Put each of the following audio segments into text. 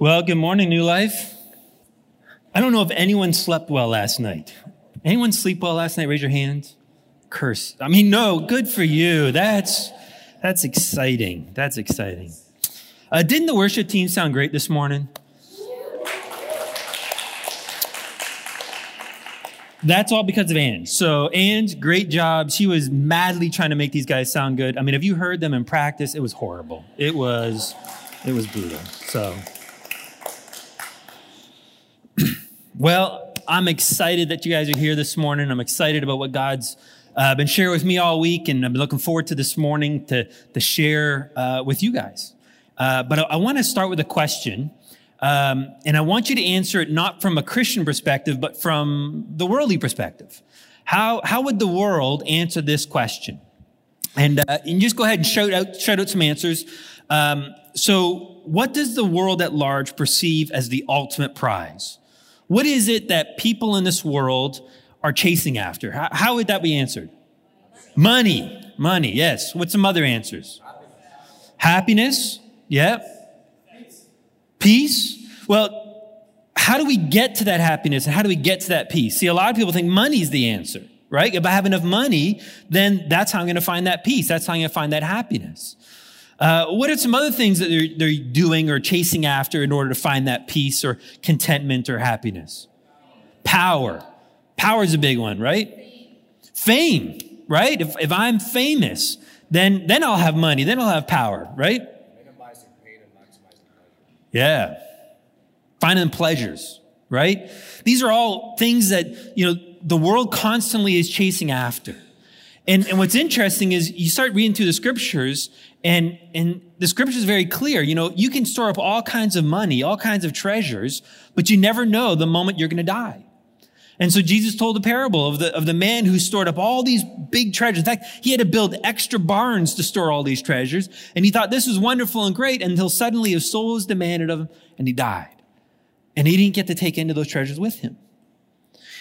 Well, good morning, New Life. I don't know if anyone slept well last night. Anyone sleep well last night? Raise your hand. Curse. I mean, no, good for you. That's exciting. That's exciting. Didn't the worship team sound great this morning? That's all because of Anne. So Anne, great job. She was madly trying to make these guys sound good. I mean, have you heard them in practice? It was horrible. It was brutal. So... Well, I'm excited that you guys are here this morning. I'm excited about what God's been sharing with me all week, and I'm looking forward to this morning to share with you guys. But I want to start with a question, and I want you to answer it not from a Christian perspective, but from the worldly perspective. How would the world answer this question? And just go ahead and shout out some answers. So what does the world at large perceive as the ultimate prize? What is it that people in this world are chasing after? How would that be answered? Money, yes. What's some other answers? Happiness, yep. Peace. Well, how do we get to that happiness and how do we get to that peace? See, a lot of people think money's the answer, right? If I have enough money, then that's how I'm going to find that peace. That's how I'm going to find that happiness. What are some other things that they're doing or chasing after in order to find that peace or contentment or happiness? Power. Power is a big one, right? Fame, right? If I'm famous, then I'll have money. Then I'll have power, right? Minimizing pain and maximizing pleasure. Yeah. Finding pleasures, right? These are all things that, you know, the world constantly is chasing after. And what's interesting is you start reading through the scriptures, and the scripture is very clear. You know, you can store up all kinds of money, all kinds of treasures, but you never know the moment you're going to die. And so Jesus told the parable of the man who stored up all these big treasures. In fact, he had to build extra barns to store all these treasures. And he thought this was wonderful and great until suddenly his soul was demanded of him and he died. And he didn't get to take any of those treasures with him.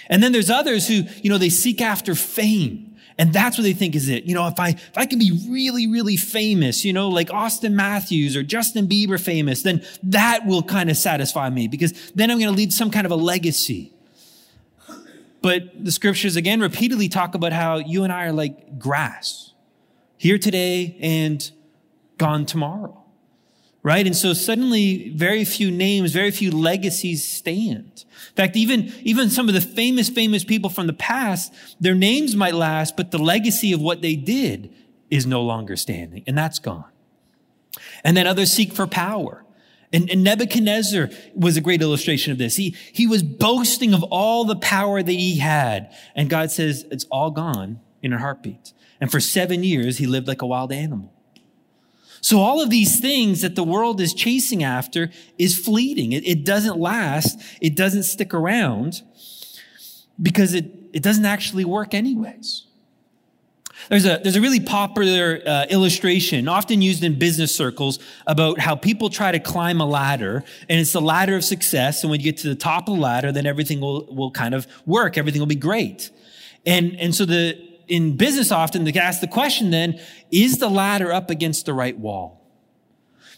And then there's others who, you know, they seek after fame. And that's what they think is it. You know, if I can be really, really famous, you know, like Austin Matthews or Justin Bieber famous, then that will kind of satisfy me because then I'm going to leave some kind of a legacy. But the scriptures, again, repeatedly talk about how you and I are like grass, here today and gone tomorrow, right? And so suddenly very few names, very few legacies stand. In fact, even some of the famous people from the past, their names might last, but the legacy of what they did is no longer standing, and that's gone. And then others seek for power. And Nebuchadnezzar was a great illustration of this. He was boasting of all the power that he had, and God says it's all gone in a heartbeat. And for 7 years, he lived like a wild animal. So all of these things that the world is chasing after is fleeting. It doesn't last. It doesn't stick around because it doesn't actually work anyways. There's a really popular illustration often used in business circles about how people try to climb a ladder, and it's the ladder of success. And when you get to the top of the ladder, then everything will kind of work. Everything will be great. And so in business, often they ask the question then, is the ladder up against the right wall?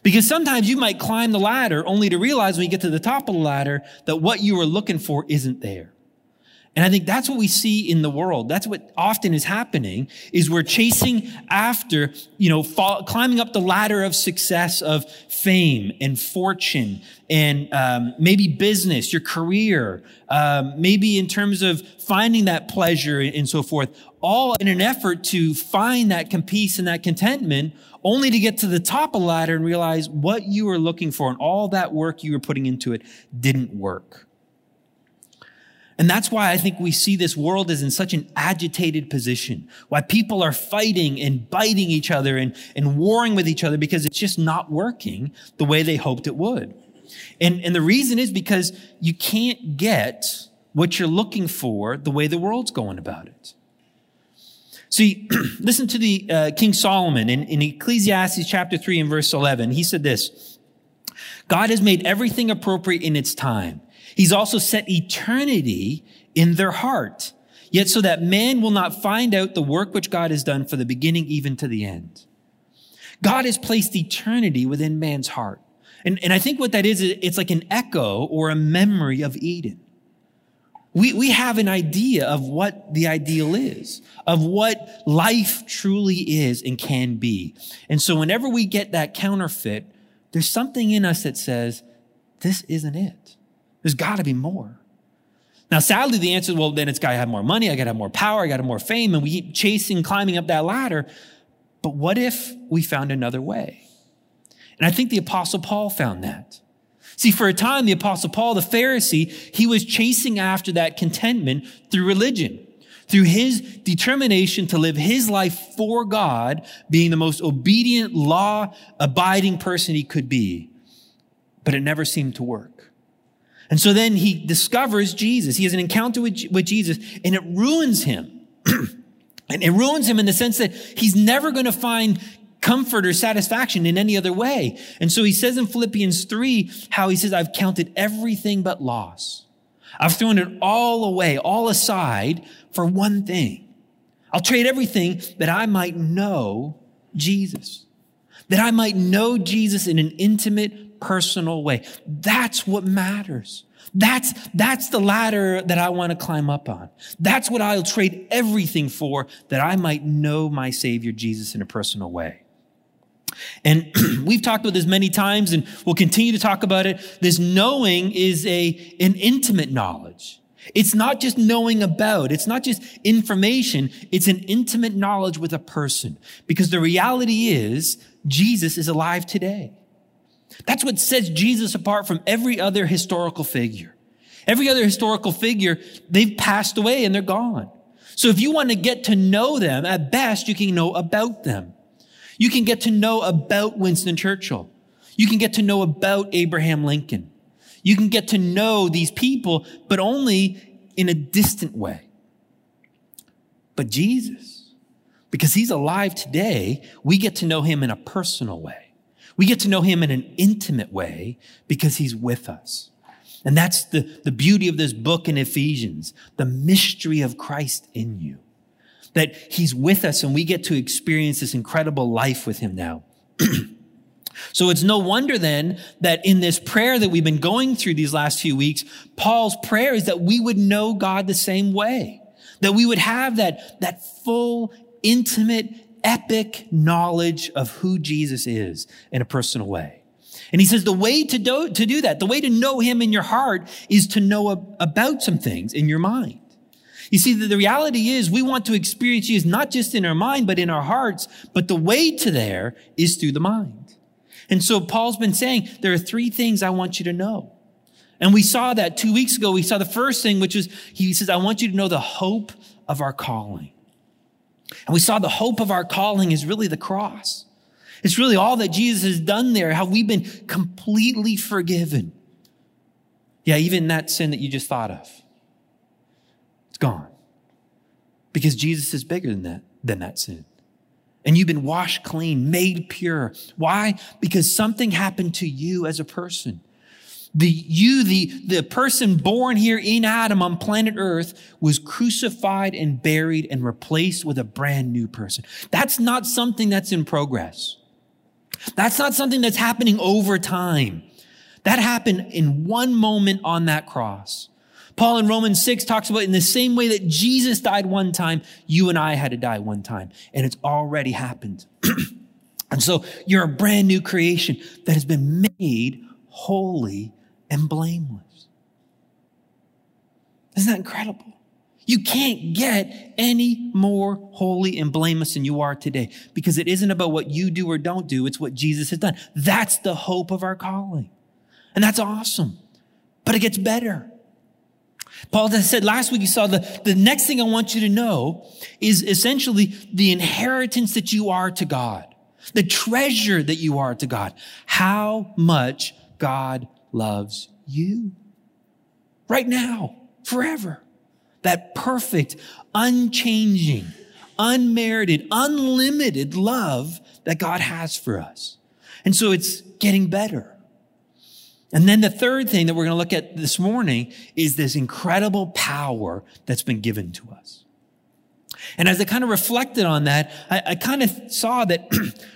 Because sometimes you might climb the ladder only to realize when you get to the top of the ladder that what you were looking for isn't there. And I think that's what we see in the world. That's what often is happening is we're chasing after, you know, climbing up the ladder of success, of fame and fortune and maybe business, your career, maybe in terms of finding that pleasure and so forth, all in an effort to find that peace and that contentment, only to get to the top of the ladder and realize what you were looking for and all that work you were putting into it didn't work. And that's why I think we see this world is in such an agitated position, why people are fighting and biting each other and warring with each other because it's just not working the way they hoped it would. And the reason is because you can't get what you're looking for the way the world's going about it. See, listen to the King Solomon in Ecclesiastes chapter 3 and verse 11. He said this, God has made everything appropriate in its time. He's also set eternity in their heart, yet so that man will not find out the work which God has done from the beginning even to the end. God has placed eternity within man's heart. And I think what that is, it's like an echo or a memory of Eden. We have an idea of what the ideal is, of what life truly is and can be. And so whenever we get that counterfeit, there's something in us that says, this isn't it. There's got to be more. Now, sadly, the answer is, well, then it's got to have more money. I got to have more power. I got to have more fame. And we keep chasing, climbing up that ladder. But what if we found another way? And I think the Apostle Paul found that. See, for a time, the Apostle Paul, the Pharisee, he was chasing after that contentment through religion, through his determination to live his life for God, being the most obedient, law-abiding person he could be. But it never seemed to work. And so then he discovers Jesus. He has an encounter with Jesus, and it ruins him. And it ruins him in the sense that he's never going to find comfort or satisfaction in any other way. And so he says in Philippians 3, how he says, I've counted everything but loss. I've thrown it all away, all aside for one thing. I'll trade everything that I might know Jesus. That I might know Jesus in an intimate, personal way. That's what matters. That's the ladder that I want to climb up on. That's what I'll trade everything for, that I might know my Savior Jesus in a personal way. And we've talked about this many times, and we'll continue to talk about it. This knowing is an intimate knowledge. It's not just knowing about. It's not just information. It's an intimate knowledge with a person. Because the reality is, Jesus is alive today. That's what sets Jesus apart from every other historical figure. Every other historical figure, they've passed away and they're gone. So if you want to get to know them, at best, you can know about them. You can get to know about Winston Churchill. You can get to know about Abraham Lincoln. You can get to know these people, but only in a distant way. But Jesus, because he's alive today, we get to know him in a personal way. We get to know him in an intimate way because he's with us. And that's the beauty of this book in Ephesians, the mystery of Christ in you, that he's with us and we get to experience this incredible life with him now. So it's no wonder then that in this prayer that we've been going through these last few weeks, Paul's prayer is that we would know God the same way, that we would have that full, intimate, epic knowledge of who Jesus is in a personal way. And he says the way to do that, the way to know him in your heart is to know about some things in your mind. You see, the reality is we want to experience Jesus not just in our mind, but in our hearts. But the way to there is through the mind. And so Paul's been saying, there are three things I want you to know. And we saw that 2 weeks ago. We saw the first thing, which is he says, I want you to know the hope of our calling. And we saw the hope of our calling is really the cross. It's really all that Jesus has done there, how we've been completely forgiven. Yeah, even that sin that you just thought of. It's gone. Because Jesus is bigger than that sin. And you've been washed clean, made pure. Why? Because something happened to you as a person. The person born here in Adam on planet Earth was crucified and buried and replaced with a brand new person. That's not something that's in progress. That's not something that's happening over time. That happened in one moment on that cross. Paul in Romans 6 talks about in the same way that Jesus died one time, you and I had to die one time. And it's already happened. And so you're a brand new creation that has been made holy and blameless. Isn't that incredible? You can't get any more holy and blameless than you are today, because it isn't about what you do or don't do. It's what Jesus has done. That's the hope of our calling. And that's awesome. But it gets better. Paul said last week, you saw the next thing I want you to know is essentially the inheritance that you are to God, the treasure that you are to God, how much God loves you right now, forever. That perfect, unchanging, unmerited, unlimited love that God has for us. And so it's getting better. And then the third thing that we're going to look at this morning is this incredible power that's been given to us. And as I kind of reflected on that, I kind of saw that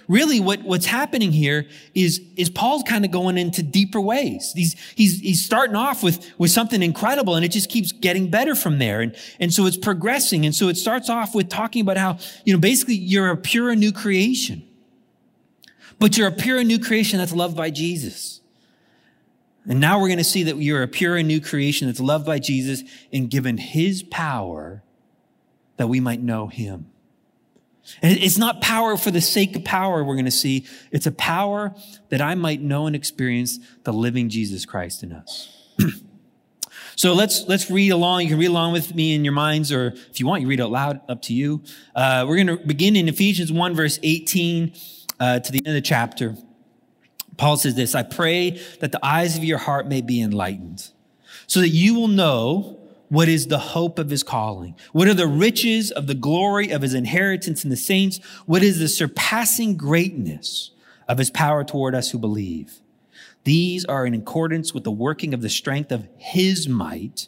really what's happening here is Paul's kind of going into deeper ways. He's starting off with something incredible, and it just keeps getting better from there. And so it's progressing. And so it starts off with talking about how, basically you're a pure new creation. But you're a pure new creation that's loved by Jesus. And now we're going to see that you're a pure and new creation that's loved by Jesus and given his power that we might know him. And it's not power for the sake of power we're going to see. It's a power that I might know and experience the living Jesus Christ in us. So let's read along. You can read along with me in your minds, or if you want, you read out loud, up to you. We're going to begin in Ephesians 1, verse 18 to the end of the chapter. Paul says this, I pray that the eyes of your heart may be enlightened so that you will know what is the hope of his calling. What are the riches of the glory of his inheritance in the saints? What is the surpassing greatness of his power toward us who believe? These are in accordance with the working of the strength of his might,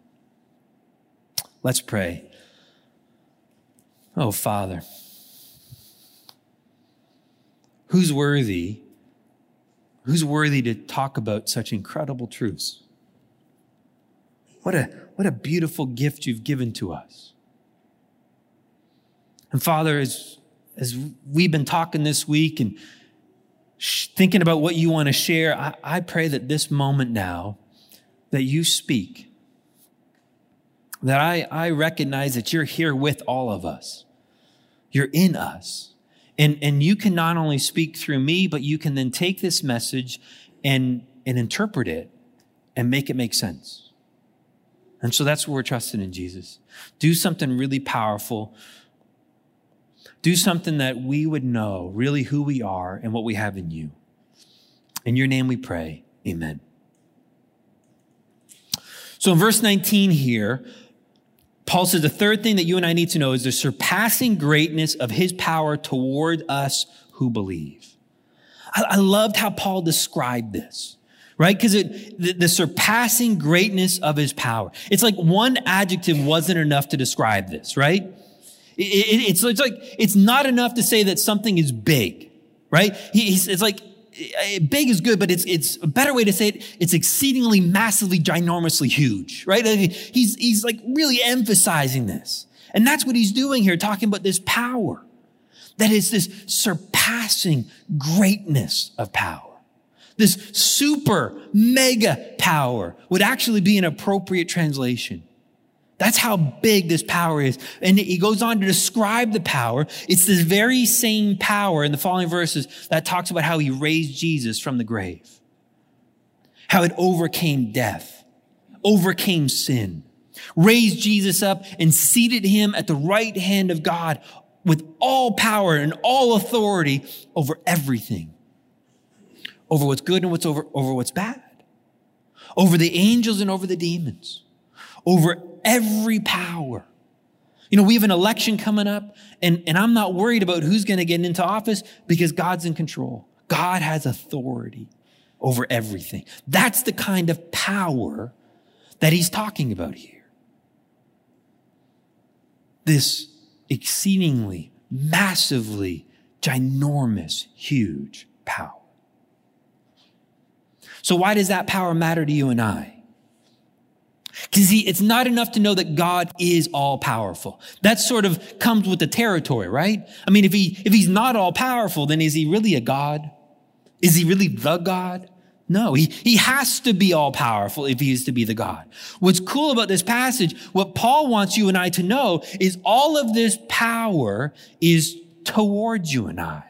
Let's pray. Oh, Father, who's worthy to talk about such incredible truths? What a beautiful gift you've given to us. And Father, as we've been talking this week and thinking about what you want to share, I pray that this moment now, that you speak, that I recognize that you're here with all of us. You're in us. And you can not only speak through me, but you can then take this message and interpret it and make it make sense. And so that's what we're trusting in, Jesus. Do something really powerful. Do something that we would know really who we are and what we have in you. In your name we pray, amen. So in verse 19 here, Paul says the third thing that you and I need to know is the surpassing greatness of his power toward us who believe. I loved how Paul described this, right? Because the surpassing greatness of his power. It's like one adjective wasn't enough to describe this, right? It's like it's not enough to say that something is big, right? It's like big is good, but it's a better way to say it. It's exceedingly, massively, ginormously huge, right? He's like really emphasizing this. And that's what he's doing here, talking about this power. That is this surpassing greatness of power. This super mega power would actually be an appropriate translation. That's how big this power is. And he goes on to describe the power. It's this very same power in the following verses that talks about how he raised Jesus from the grave, how it overcame death, overcame sin, raised Jesus up and seated him at the right hand of God with all power and all authority over everything, over what's good and over what's bad, over the angels and over the demons, over every power. We have an election coming up, and I'm not worried about who's going to get into office because God's in control. God has authority over everything. That's the kind of power that he's talking about here. This exceedingly, massively, ginormous, huge power. So why does that power matter to you and I? Because it's not enough to know that God is all-powerful. That sort of comes with the territory, right? I mean, if he's not all-powerful, then is he really a God? Is he really the God? No, he has to be all-powerful if he is to be the God. What's cool about this passage, what Paul wants you and I to know, is all of this power is towards you and I.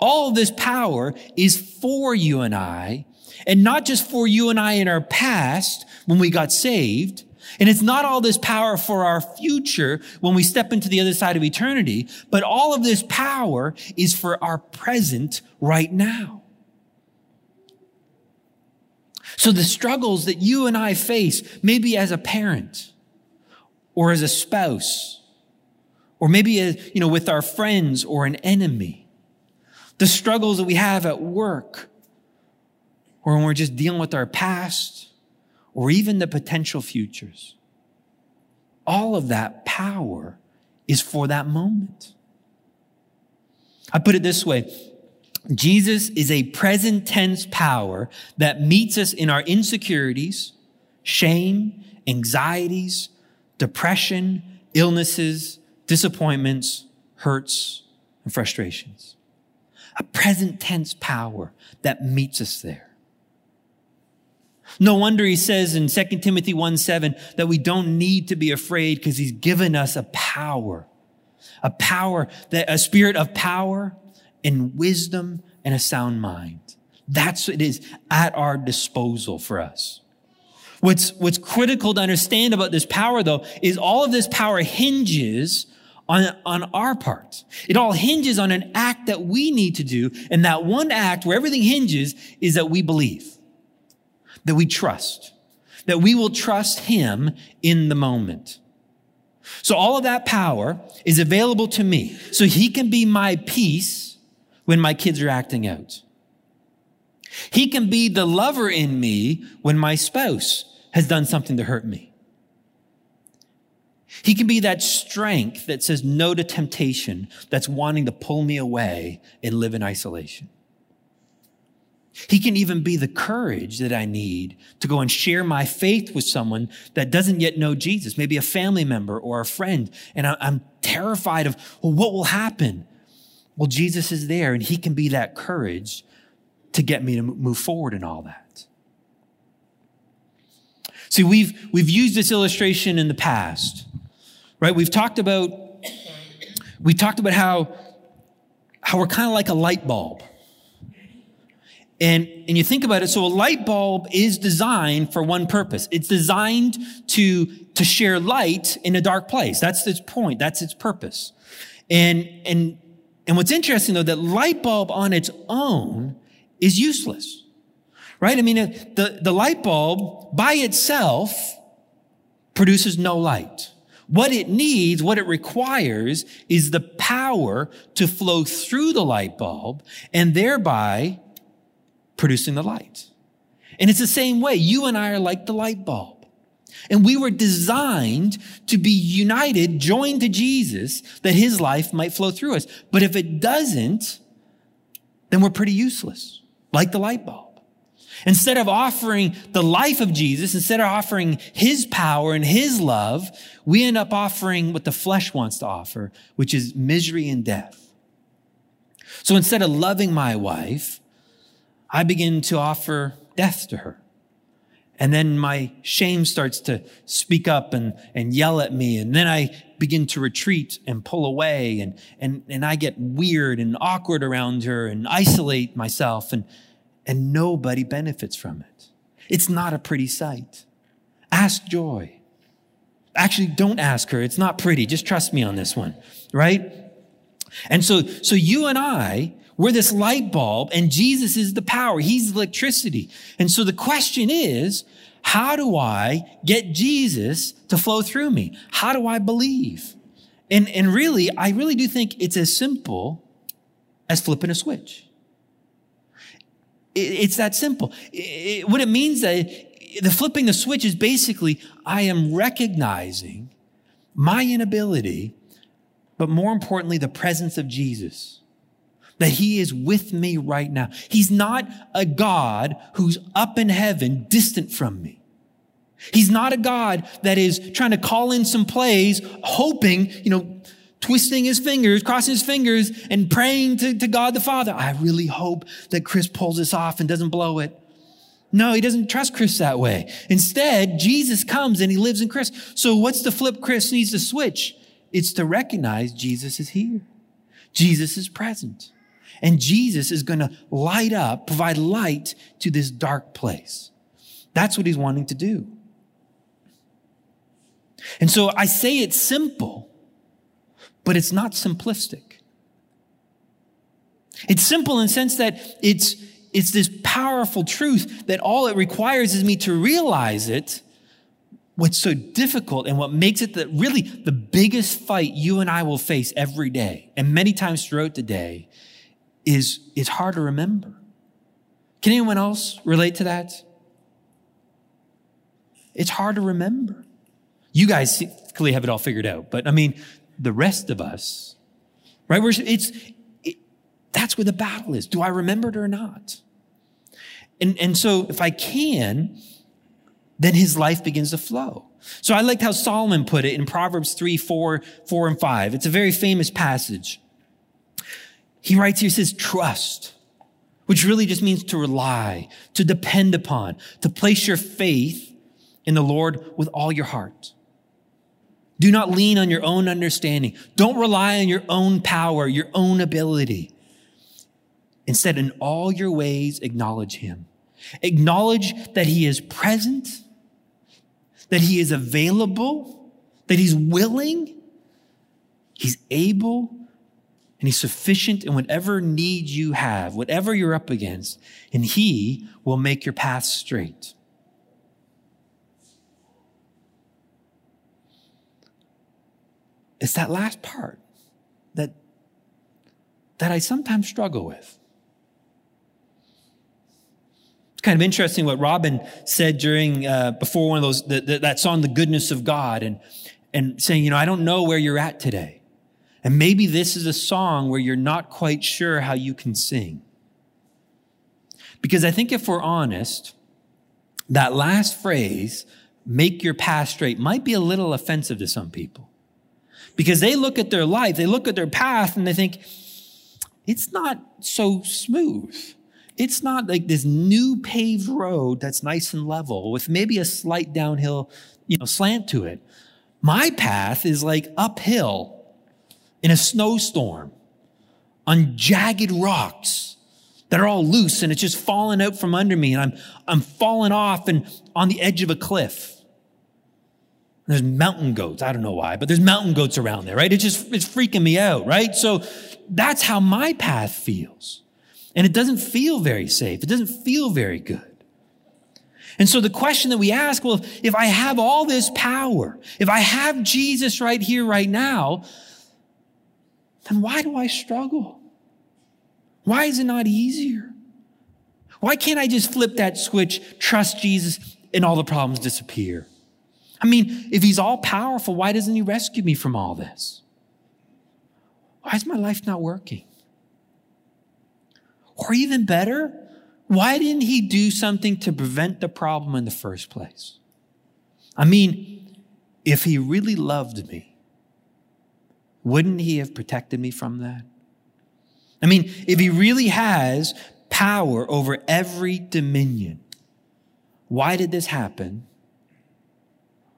All of this power is for you and I. And not just for you and I in our past when we got saved, And it's not all this power for our future when we step into the other side of eternity, but all of this power is for our present right now. So the struggles that you and I face, maybe as a parent or as a spouse, or maybe with our friends or an enemy, the struggles that we have at work, or when we're just dealing with our past, or even the potential futures. All of that power is for that moment. I put it this way. Jesus is a present tense power that meets us in our insecurities, shame, anxieties, depression, illnesses, disappointments, hurts, and frustrations. A present tense power that meets us there. No wonder he says in 2 Timothy 1:7 that we don't need to be afraid because he's given us a spirit of power and wisdom and a sound mind. That's what it is at our disposal for us. What's critical to understand about this power, though, is all of this power hinges on our part. It all hinges on an act that we need to do. And that one act where everything hinges is that we believe, that we trust, that we will trust him in the moment. So all of that power is available to me. So he can be my peace when my kids are acting out. He can be the lover in me when my spouse has done something to hurt me. He can be that strength that says no to temptation, that's wanting to pull me away and live in isolation. He can even be the courage that I need to go and share my faith with someone that doesn't yet know Jesus, maybe a family member or a friend, and I'm terrified of, what will happen? Well, Jesus is there, and he can be that courage to get me to move forward in all that. See, we've used this illustration in the past, right? We talked about how we're kind of like a light bulb. And you think about it, so a light bulb is designed for one purpose. It's designed to share light in a dark place. That's its point. That's its purpose. And what's interesting, though, that light bulb on its own is useless, right? I mean, the light bulb by itself produces no light. What it needs, what it requires, is the power to flow through the light bulb and thereby producing the light. And it's the same way. You and I are like the light bulb. And we were designed to be united, joined to Jesus, that his life might flow through us. But if it doesn't, then we're pretty useless, like the light bulb. Instead of offering the life of Jesus, instead of offering his power and his love, we end up offering what the flesh wants to offer, which is misery and death. So instead of loving my wife, I begin to offer death to her. And then my shame starts to speak up and yell at me. And then I begin to retreat and pull away. And I get weird and awkward around her and isolate myself. And nobody benefits from it. It's not a pretty sight. Ask Joy. Actually, don't ask her. It's not pretty. Just trust me on this one, right? And so you and I, we're this light bulb, and Jesus is the power. He's electricity. And so the question is, how do I get Jesus to flow through me? How do I believe? And really, I really do think it's as simple as flipping a switch. It's that simple. What it means that the flipping the switch is basically, I am recognizing my inability, but more importantly, the presence of Jesus. That he is with me right now. He's not a God who's up in heaven, distant from me. He's not a God that is trying to call in some plays, hoping, twisting his fingers, crossing his fingers, and praying to God the Father. I really hope that Chris pulls this off and doesn't blow it. No, he doesn't trust Chris that way. Instead, Jesus comes and he lives in Chris. So what's the flip Chris needs to switch? It's to recognize Jesus is here. Jesus is present. And Jesus is going to light up, provide light to this dark place. That's what he's wanting to do. And so I say it's simple, but it's not simplistic. It's simple in the sense that it's this powerful truth that all it requires is me to realize it. What's so difficult and what makes it really the biggest fight you and I will face every day and many times throughout the day is it's hard to remember. Can anyone else relate to that? It's hard to remember. You guys clearly have it all figured out, but I mean, the rest of us, right? That's where the battle is. Do I remember it or not? And so if I can, then his life begins to flow. So I liked how Solomon put it in Proverbs 3:4, 4, and 5. It's a very famous passage. He writes here, he says, trust, which really just means to rely, to depend upon, to place your faith in the Lord with all your heart. Do not lean on your own understanding. Don't rely on your own power, your own ability. Instead, in all your ways, acknowledge him. Acknowledge that he is present, that he is available, that he's willing, he's able, and he's sufficient in whatever need you have, whatever you're up against, and he will make your path straight. It's that last part that I sometimes struggle with. Kind of interesting what Robin said during before one of those that song, "The Goodness of God," and saying, you know, I don't know where you're at today, and maybe this is a song where you're not quite sure how you can sing. Because I think if we're honest, that last phrase, "Make your path straight," might be a little offensive to some people, because they look at their life, they look at their path, and they think it's not so smooth. It's not like this new paved road that's nice and level with maybe a slight downhill, slant to it. My path is like uphill in a snowstorm on jagged rocks that are all loose and it's just falling out from under me, and I'm falling off and on the edge of a cliff. There's mountain goats. I don't know why, but there's mountain goats around there, right? It's freaking me out, right? So that's how my path feels. And it doesn't feel very safe. It doesn't feel very good. And so the question that we ask, well, if I have all this power, if I have Jesus right here, right now, then why do I struggle? Why is it not easier? Why can't I just flip that switch, trust Jesus, and all the problems disappear? I mean, if he's all powerful, why doesn't he rescue me from all this? Why is my life not working? Or even better, why didn't he do something to prevent the problem in the first place? I mean, if he really loved me, wouldn't he have protected me from that? I mean, if he really has power over every dominion, why did this happen?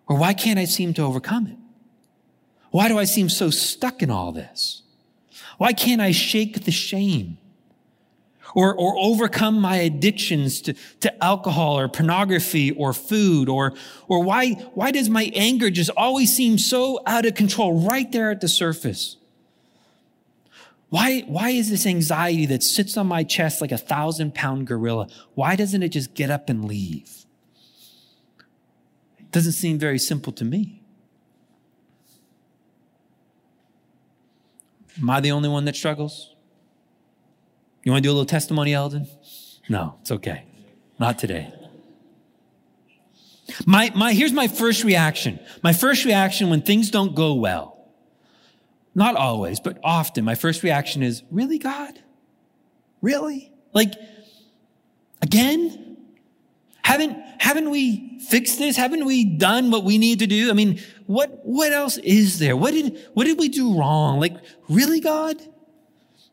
Or why can't I seem to overcome it? Why do I seem so stuck in all this? Why can't I shake the shame? Or overcome my addictions to alcohol or pornography or food? Or why does my anger just always seem so out of control right there at the surface? Why is this anxiety that sits on my chest like 1,000-pound gorilla, why doesn't it just get up and leave? It doesn't seem very simple to me. Am I the only one that struggles? You want to do a little testimony, Eldon? No, it's okay. Not today. Here's my first reaction. My first reaction when things don't go well, not always, but often, my first reaction is, really, God? Really? Like, again? Haven't we fixed this? Haven't we done what we need to do? I mean, what else is there? What did we do wrong? Like, really, God?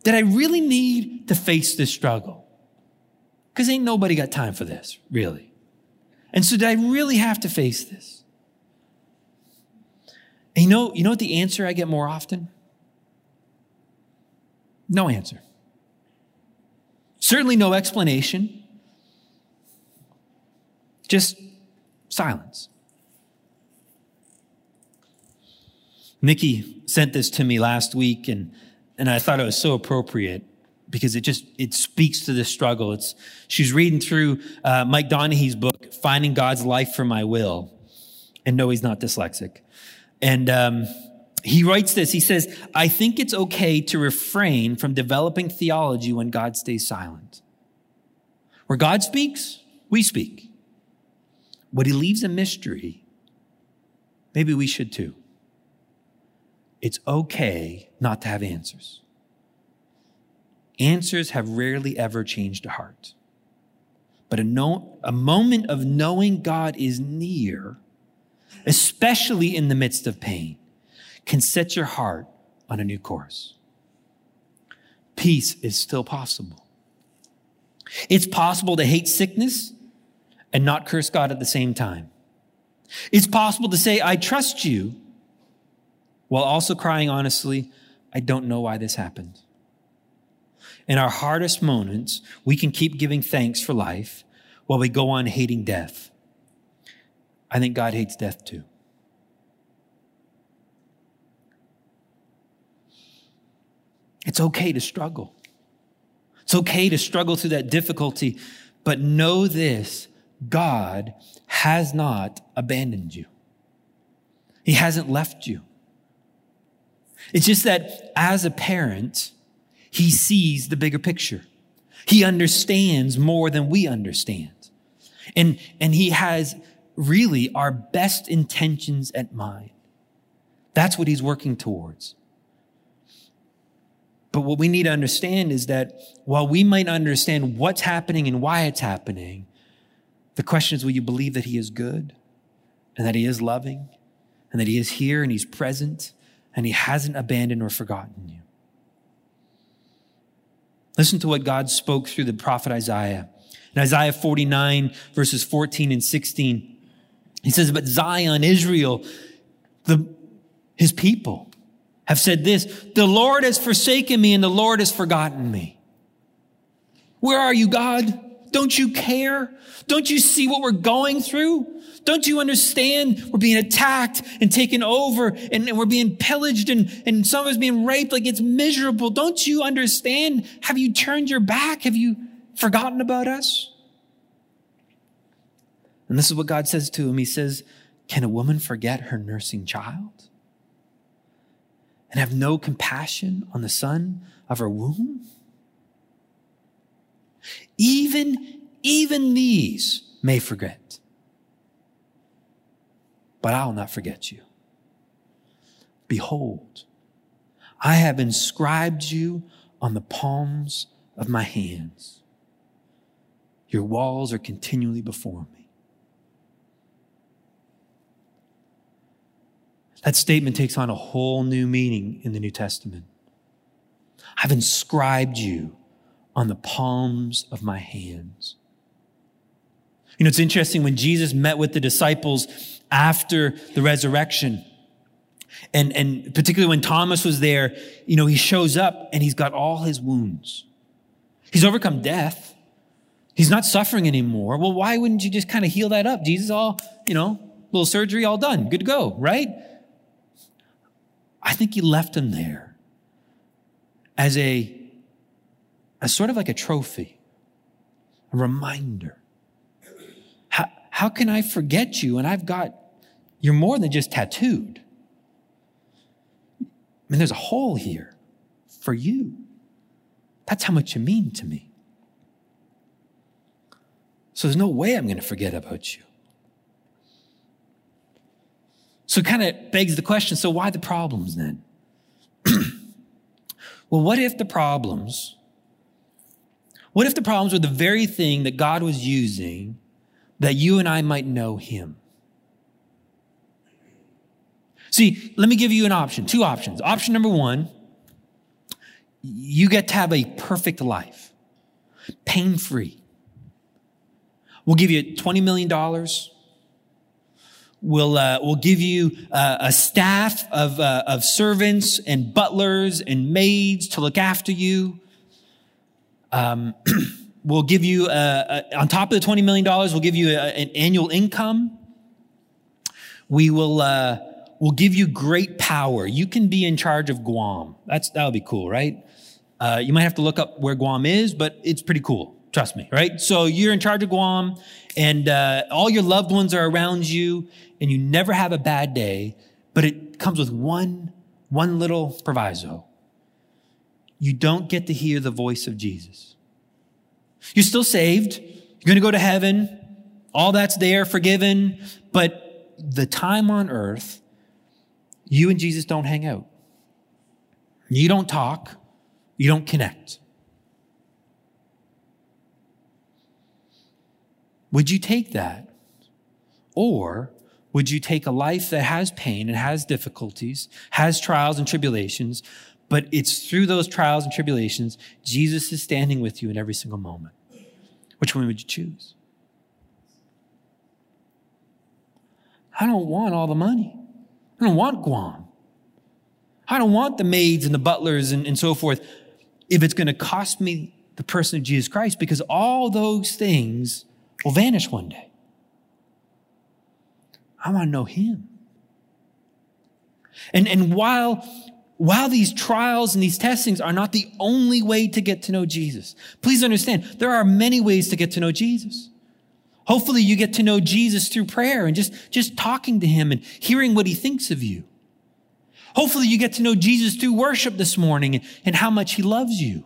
Did I really need to face this struggle? Because ain't nobody got time for this, really. And so did I really have to face this? And you know what the answer I get more often? No answer. Certainly no explanation. Just silence. Nikki sent this to me last week, and I thought it was so appropriate because it speaks to the struggle. She's reading through Mike Donahue's book, Finding God's Life for My Will. And no, he's not dyslexic. And he writes this. He says, I think it's okay to refrain from developing theology when God stays silent. Where God speaks, we speak. But he leaves a mystery. Maybe we should too. It's okay not to have answers. Answers have rarely ever changed a heart. But a moment of knowing God is near, especially in the midst of pain, can set your heart on a new course. Peace is still possible. It's possible to hate sickness and not curse God at the same time. It's possible to say, I trust you, while also crying honestly, I don't know why this happened. In our hardest moments, we can keep giving thanks for life while we go on hating death. I think God hates death too. It's okay to struggle. It's okay to struggle through that difficulty, but know this, God has not abandoned you. He hasn't left you. It's just that as a parent, he sees the bigger picture. He understands more than we understand. And he has really our best intentions at mind. That's what he's working towards. But what we need to understand is that while we might not understand what's happening and why it's happening, the question is, will you believe that he is good and that he is loving and that he is here and he's present and he hasn't abandoned or forgotten you? Listen to what God spoke through the prophet Isaiah. In Isaiah 49, verses 14 and 16, he says, but Zion, Israel, his people have said this, the Lord has forsaken me and the Lord has forgotten me. Where are you, God? Don't you care? Don't you see what we're going through? Don't you understand we're being attacked and taken over and we're being pillaged and some of us being raped? Like, it's miserable. Don't you understand? Have you turned your back? Have you forgotten about us? And this is what God says to him. He says, can a woman forget her nursing child and have no compassion on the son of her womb? Even these may forget, but I'll not forget you. Behold, I have inscribed you on the palms of my hands. Your walls are continually before me. That statement takes on a whole new meaning in the New Testament. I've inscribed you on the palms of my hands. You know, it's interesting when Jesus met with the disciples after the resurrection, and particularly when Thomas was there, you know, he shows up and he's got all his wounds. He's overcome death. He's not suffering anymore. Well, why wouldn't you just kind of heal that up? Jesus, all, you know, little surgery, all done, good to go, right? I think he left him there as a sort of like a trophy, a reminder. How can I forget you? And you're more than just tattooed. I mean, there's a hole here for you. That's how much you mean to me. So there's no way I'm going to forget about you. So it kind of begs the question, so why the problems then? Well, what if the problems were the very thing that God was using that you and I might know him? See, let me give you an option, two options. Option number one, you get to have a perfect life, pain-free. We'll give you $20 million. We'll give you a staff of servants and butlers and maids to look after you. We'll give you, on top of the $20 million, we'll give you an annual income. We will, will give you great power. You can be in charge of Guam. That would be cool, right? You might have to look up where Guam is, but it's pretty cool. Trust me, right? So you're in charge of Guam, and all your loved ones are around you, and you never have a bad day, but it comes with one little proviso. You don't get to hear the voice of Jesus. You're still saved. You're going to go to heaven. All that's there, forgiven. But the time on earth, you and Jesus don't hang out. You don't talk. You don't connect. Would you take that? Or would you take a life that has pain and has difficulties, has trials and tribulations, but it's through those trials and tribulations, Jesus is standing with you in every single moment? Which one would you choose? I don't want all the money. I don't want Guam. I don't want the maids and the butlers and so forth if it's going to cost me the person of Jesus Christ, because all those things will vanish one day. I want to know him. And while these trials and these testings are not the only way to get to know Jesus, please understand, there are many ways to get to know Jesus. Hopefully you get to know Jesus through prayer and just talking to him and hearing what he thinks of you. Hopefully you get to know Jesus through worship this morning and how much he loves you.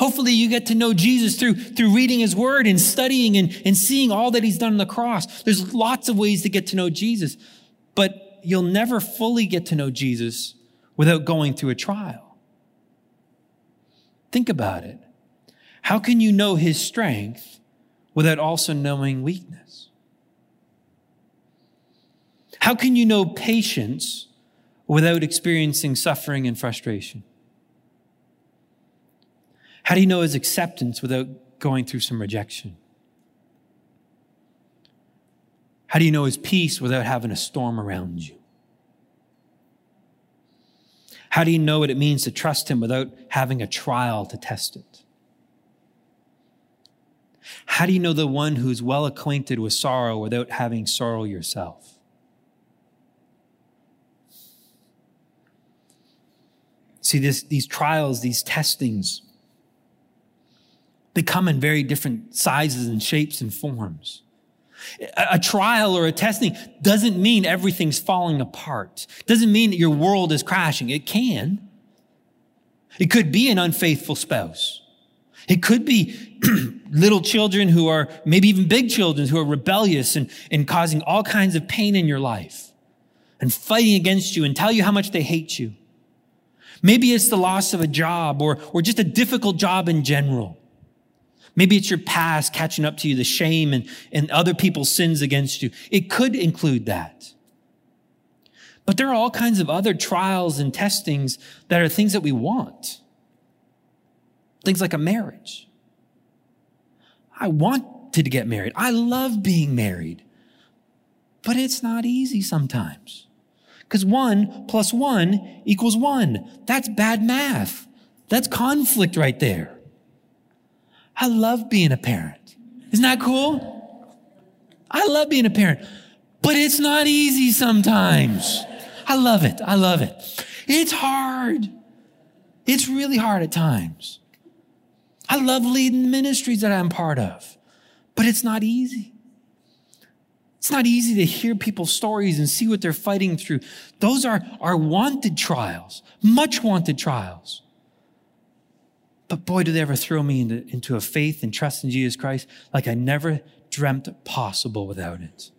Hopefully you get to know Jesus through reading his word and studying and seeing all that he's done on the cross. There's lots of ways to get to know Jesus, but you'll never fully get to know Jesus without going through a trial. Think about it. How can you know his strength without also knowing weakness? How can you know patience without experiencing suffering and frustration? How do you know his acceptance without going through some rejection? How do you know his peace without having a storm around you? How do you know what it means to trust him without having a trial to test it? How do you know the one who's well acquainted with sorrow without having sorrow yourself? See, these trials, these testings, they come in very different sizes and shapes and forms. A trial or a testing doesn't mean everything's falling apart. Doesn't mean that your world is crashing. It can. It could be an unfaithful spouse. It could be little children who are, maybe even big children who are rebellious and causing all kinds of pain in your life and fighting against you and tell you how much they hate you. Maybe it's the loss of a job or just a difficult job in general. Maybe it's your past catching up to you, the shame and other people's sins against you. It could include that. But there are all kinds of other trials and testings that are things that we want. Things like a marriage. I wanted to get married. I love being married. But it's not easy sometimes. Because 1 + 1 = 1. That's bad math. That's conflict right there. I love being a parent. Isn't that cool? I love being a parent, but it's not easy sometimes. I love it. It's hard. It's really hard at times. I love leading the ministries that I'm part of, but it's not easy. It's not easy to hear people's stories and see what they're fighting through. Those are wanted trials, much wanted trials. But boy, do they ever throw me into a faith and trust in Jesus Christ like I never dreamt possible without it.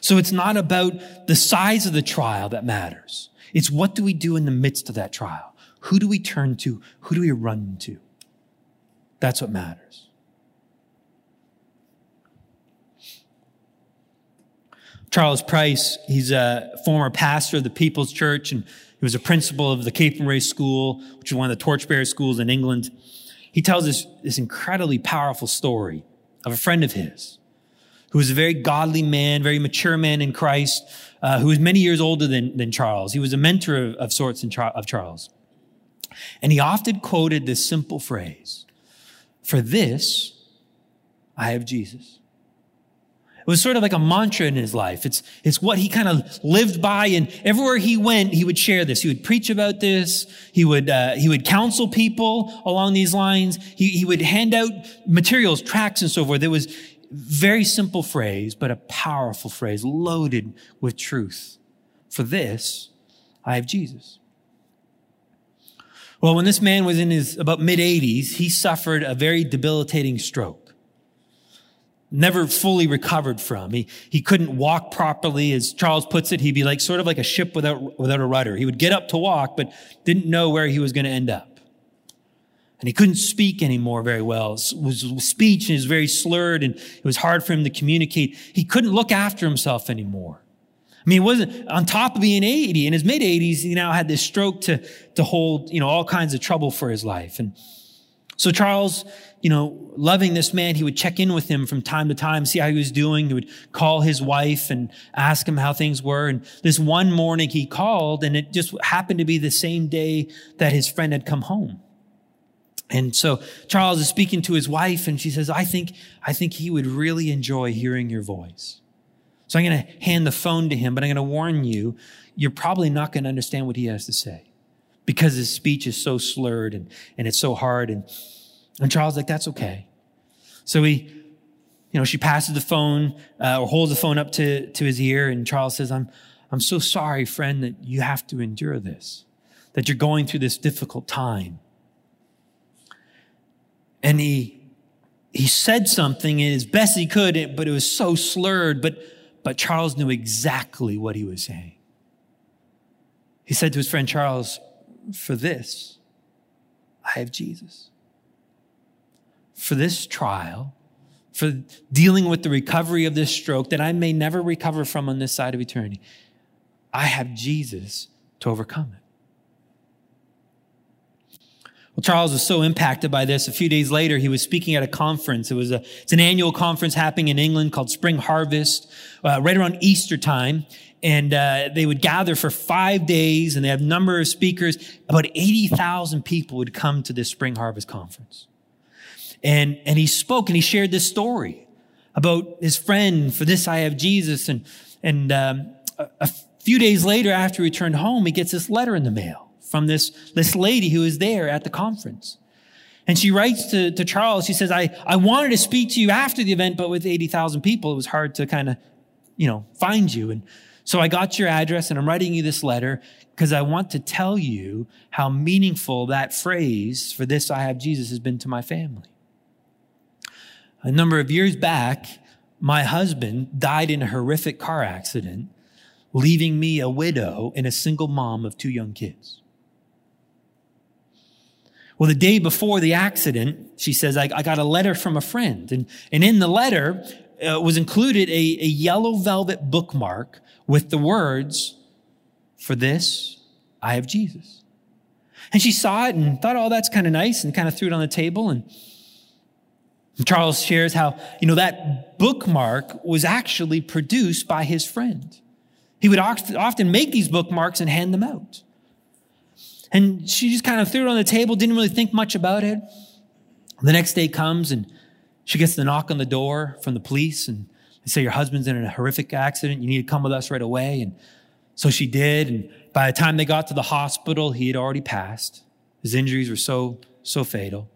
So it's not about the size of the trial that matters. It's what do we do in the midst of that trial? Who do we turn to? Who do we run to? That's what matters. Charles Price, he's a former pastor of the People's Church, and he was a principal of the Cape and Ray School, which is one of the torchbearer schools in England. He tells this incredibly powerful story of a friend of his who was a very godly man, very mature man in Christ, who was many years older than Charles. He was a mentor of sorts of Charles. And he often quoted this simple phrase, "For this, I have Jesus. It was sort of like a mantra in his life. It's what he kind of lived by, and everywhere he went, he would share this. He would preach about this. He would counsel people along these lines. He would hand out materials, tracts, and so forth. There was very simple phrase, but a powerful phrase, loaded with truth. For this, I have Jesus. Well, when this man was in his about mid-80s, he suffered a very debilitating stroke. Never fully recovered from. He couldn't walk properly. As Charles puts it, he'd be like sort of like a ship without a rudder. He would get up to walk, but didn't know where he was going to end up. And he couldn't speak anymore very well. His speech is very slurred, and it was hard for him to communicate. He couldn't look after himself anymore. I mean, he wasn't on top of being 80. In his mid-80s, he now had this stroke to hold, all kinds of trouble for his life. And so Charles, loving this man, he would check in with him from time to time, see how he was doing. He would call his wife and ask him how things were. And this one morning he called, and it just happened to be the same day that his friend had come home. And so Charles is speaking to his wife, and she says, I think he would really enjoy hearing your voice. So I'm going to hand the phone to him, but I'm going to warn you, you're probably not going to understand what he has to say because his speech is so slurred and it's so hard. And Charles is like, that's okay. So she passes the phone or holds the phone up to his ear, and Charles says, I'm so sorry, friend, that you have to endure this, that you're going through this difficult time. And he said something as best he could, but it was so slurred, but Charles knew exactly what he was saying. He said to his friend Charles, for this, I have Jesus. For this trial, for dealing with the recovery of this stroke that I may never recover from on this side of eternity, I have Jesus to overcome it. Well, Charles was so impacted by this. A few days later, he was speaking at a conference. It's an annual conference happening in England called Spring Harvest, right around Easter time. And they would gather for 5 days, and they have a number of speakers. About 80,000 people would come to this Spring Harvest conference. And he spoke, and he shared this story about his friend, for this I have Jesus. And a few days later, after he returned home, he gets this letter in the mail from this lady who was there at the conference. And she writes to Charles. She says, I wanted to speak to you after the event, but with 80,000 people, it was hard to kind of, find you. And so I got your address, and I'm writing you this letter because I want to tell you how meaningful that phrase, for this I have Jesus, has been to my family. A number of years back, my husband died in a horrific car accident, leaving me a widow and a single mom of 2 young kids. Well, the day before the accident, she says, I got a letter from a friend. And in the letter was included a yellow velvet bookmark with the words, for this, I have Jesus. And she saw it and thought, oh, that's kind of nice, and kind of threw it on the table. And Charles shares how, that bookmark was actually produced by his friend. He would often make these bookmarks and hand them out. And she just kind of threw it on the table, didn't really think much about it. The next day comes, and she gets the knock on the door from the police, and they say, your husband's in a horrific accident. You need to come with us right away. And so she did. And by the time they got to the hospital, he had already passed. His injuries were so fatal.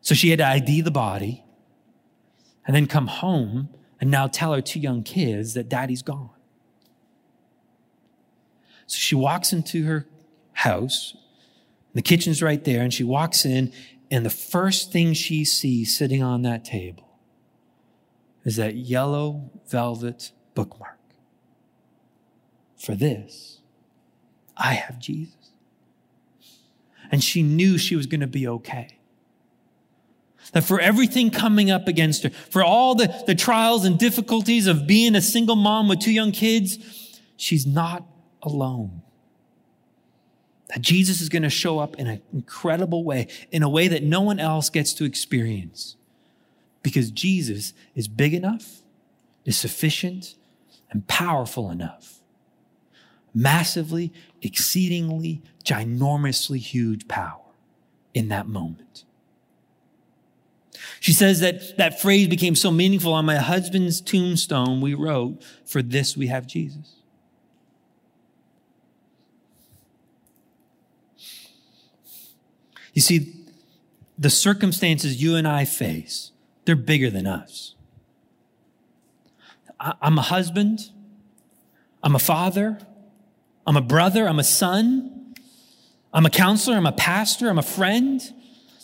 So she had to ID the body and then come home and now tell her 2 young kids that daddy's gone. So she walks into her house. The kitchen's right there. And she walks in, and the first thing she sees sitting on that table is that yellow velvet bookmark. For this, I have Jesus. And she knew she was going to be okay. That for everything coming up against her, for all the trials and difficulties of being a single mom with 2 young kids, she's not alone. That Jesus is going to show up in an incredible way, in a way that no one else gets to experience. Because Jesus is big enough, is sufficient, and powerful enough. Massively, exceedingly, ginormously huge power in that moment. She says that that phrase became so meaningful. On my husband's tombstone, we wrote, "For this we have Jesus." You see, the circumstances you and I face, they're bigger than us. I'm a husband. I'm a father. I'm a brother. I'm a son. I'm a counselor. I'm a pastor. I'm a friend.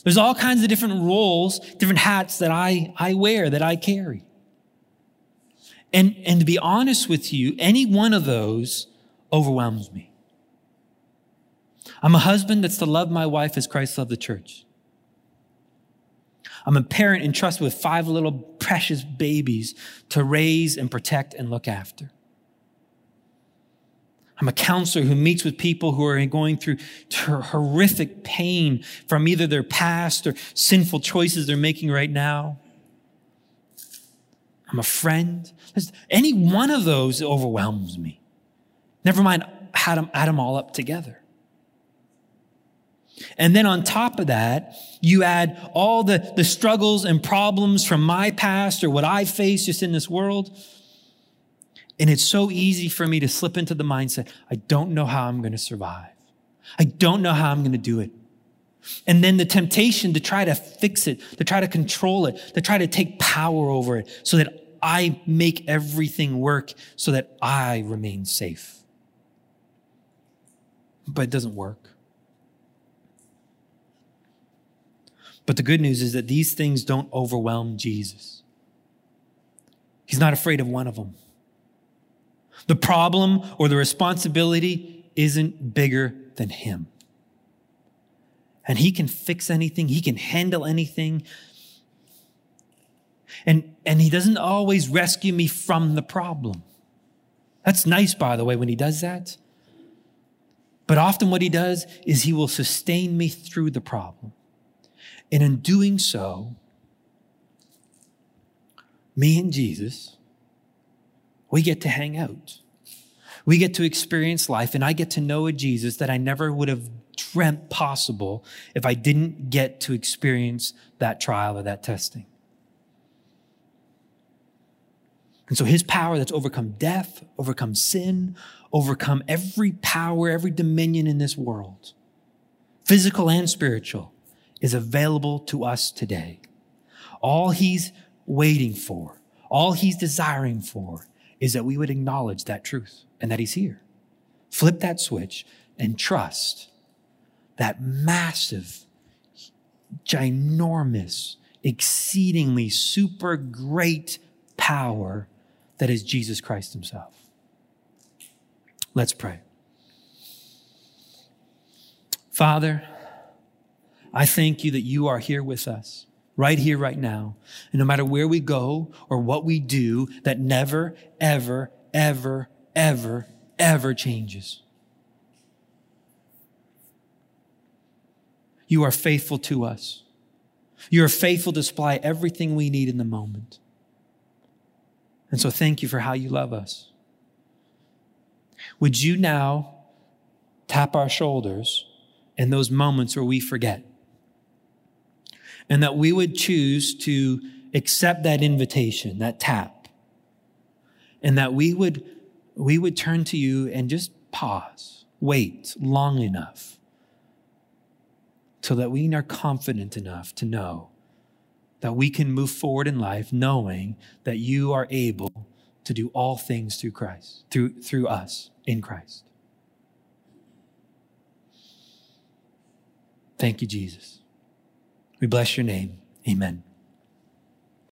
There's all kinds of different roles, different hats that I wear, that I carry. And to be honest with you, any one of those overwhelms me. I'm a husband that's to love my wife as Christ loved the church. I'm a parent entrusted with 5 little precious babies to raise and protect and look after. I'm a counselor who meets with people who are going through horrific pain from either their past or sinful choices they're making right now. I'm a friend. Any one of those overwhelms me. Never mind add them all up together. And then on top of that, you add all the struggles and problems from my past or what I face just in this world. And it's so easy for me to slip into the mindset, I don't know how I'm going to survive. I don't know how I'm going to do it. And then the temptation to try to fix it, to try to control it, to try to take power over it so that I make everything work so that I remain safe. But it doesn't work. But the good news is that these things don't overwhelm Jesus. He's not afraid of one of them. The problem or the responsibility isn't bigger than him. And he can fix anything. He can handle anything. And he doesn't always rescue me from the problem. That's nice, by the way, when he does that. But often what he does is he will sustain me through the problem. And in doing so, me and Jesus, we get to hang out. We get to experience life, and I get to know a Jesus that I never would have dreamt possible if I didn't get to experience that trial or that testing. And so his power that's overcome death, overcome sin, overcome every power, every dominion in this world, physical and spiritual, is available to us today. All he's waiting for, all he's desiring for, is that we would acknowledge that truth and that he's here. Flip that switch and trust that massive, ginormous, exceedingly super great power that is Jesus Christ himself. Let's pray. Father, I thank you that you are here with us, right here, right now. And no matter where we go or what we do, that never, ever, ever, ever, ever changes. You are faithful to us. You are faithful to supply everything we need in the moment. And so thank you for how you love us. Would you now tap our shoulders in those moments where we forget? And that we would choose to accept that invitation, that tap. And that we would turn to you and just pause, wait long enough so that we are confident enough to know that we can move forward in life knowing that you are able to do all things through Christ, through us in Christ. Thank you, Jesus. We bless your name. Amen.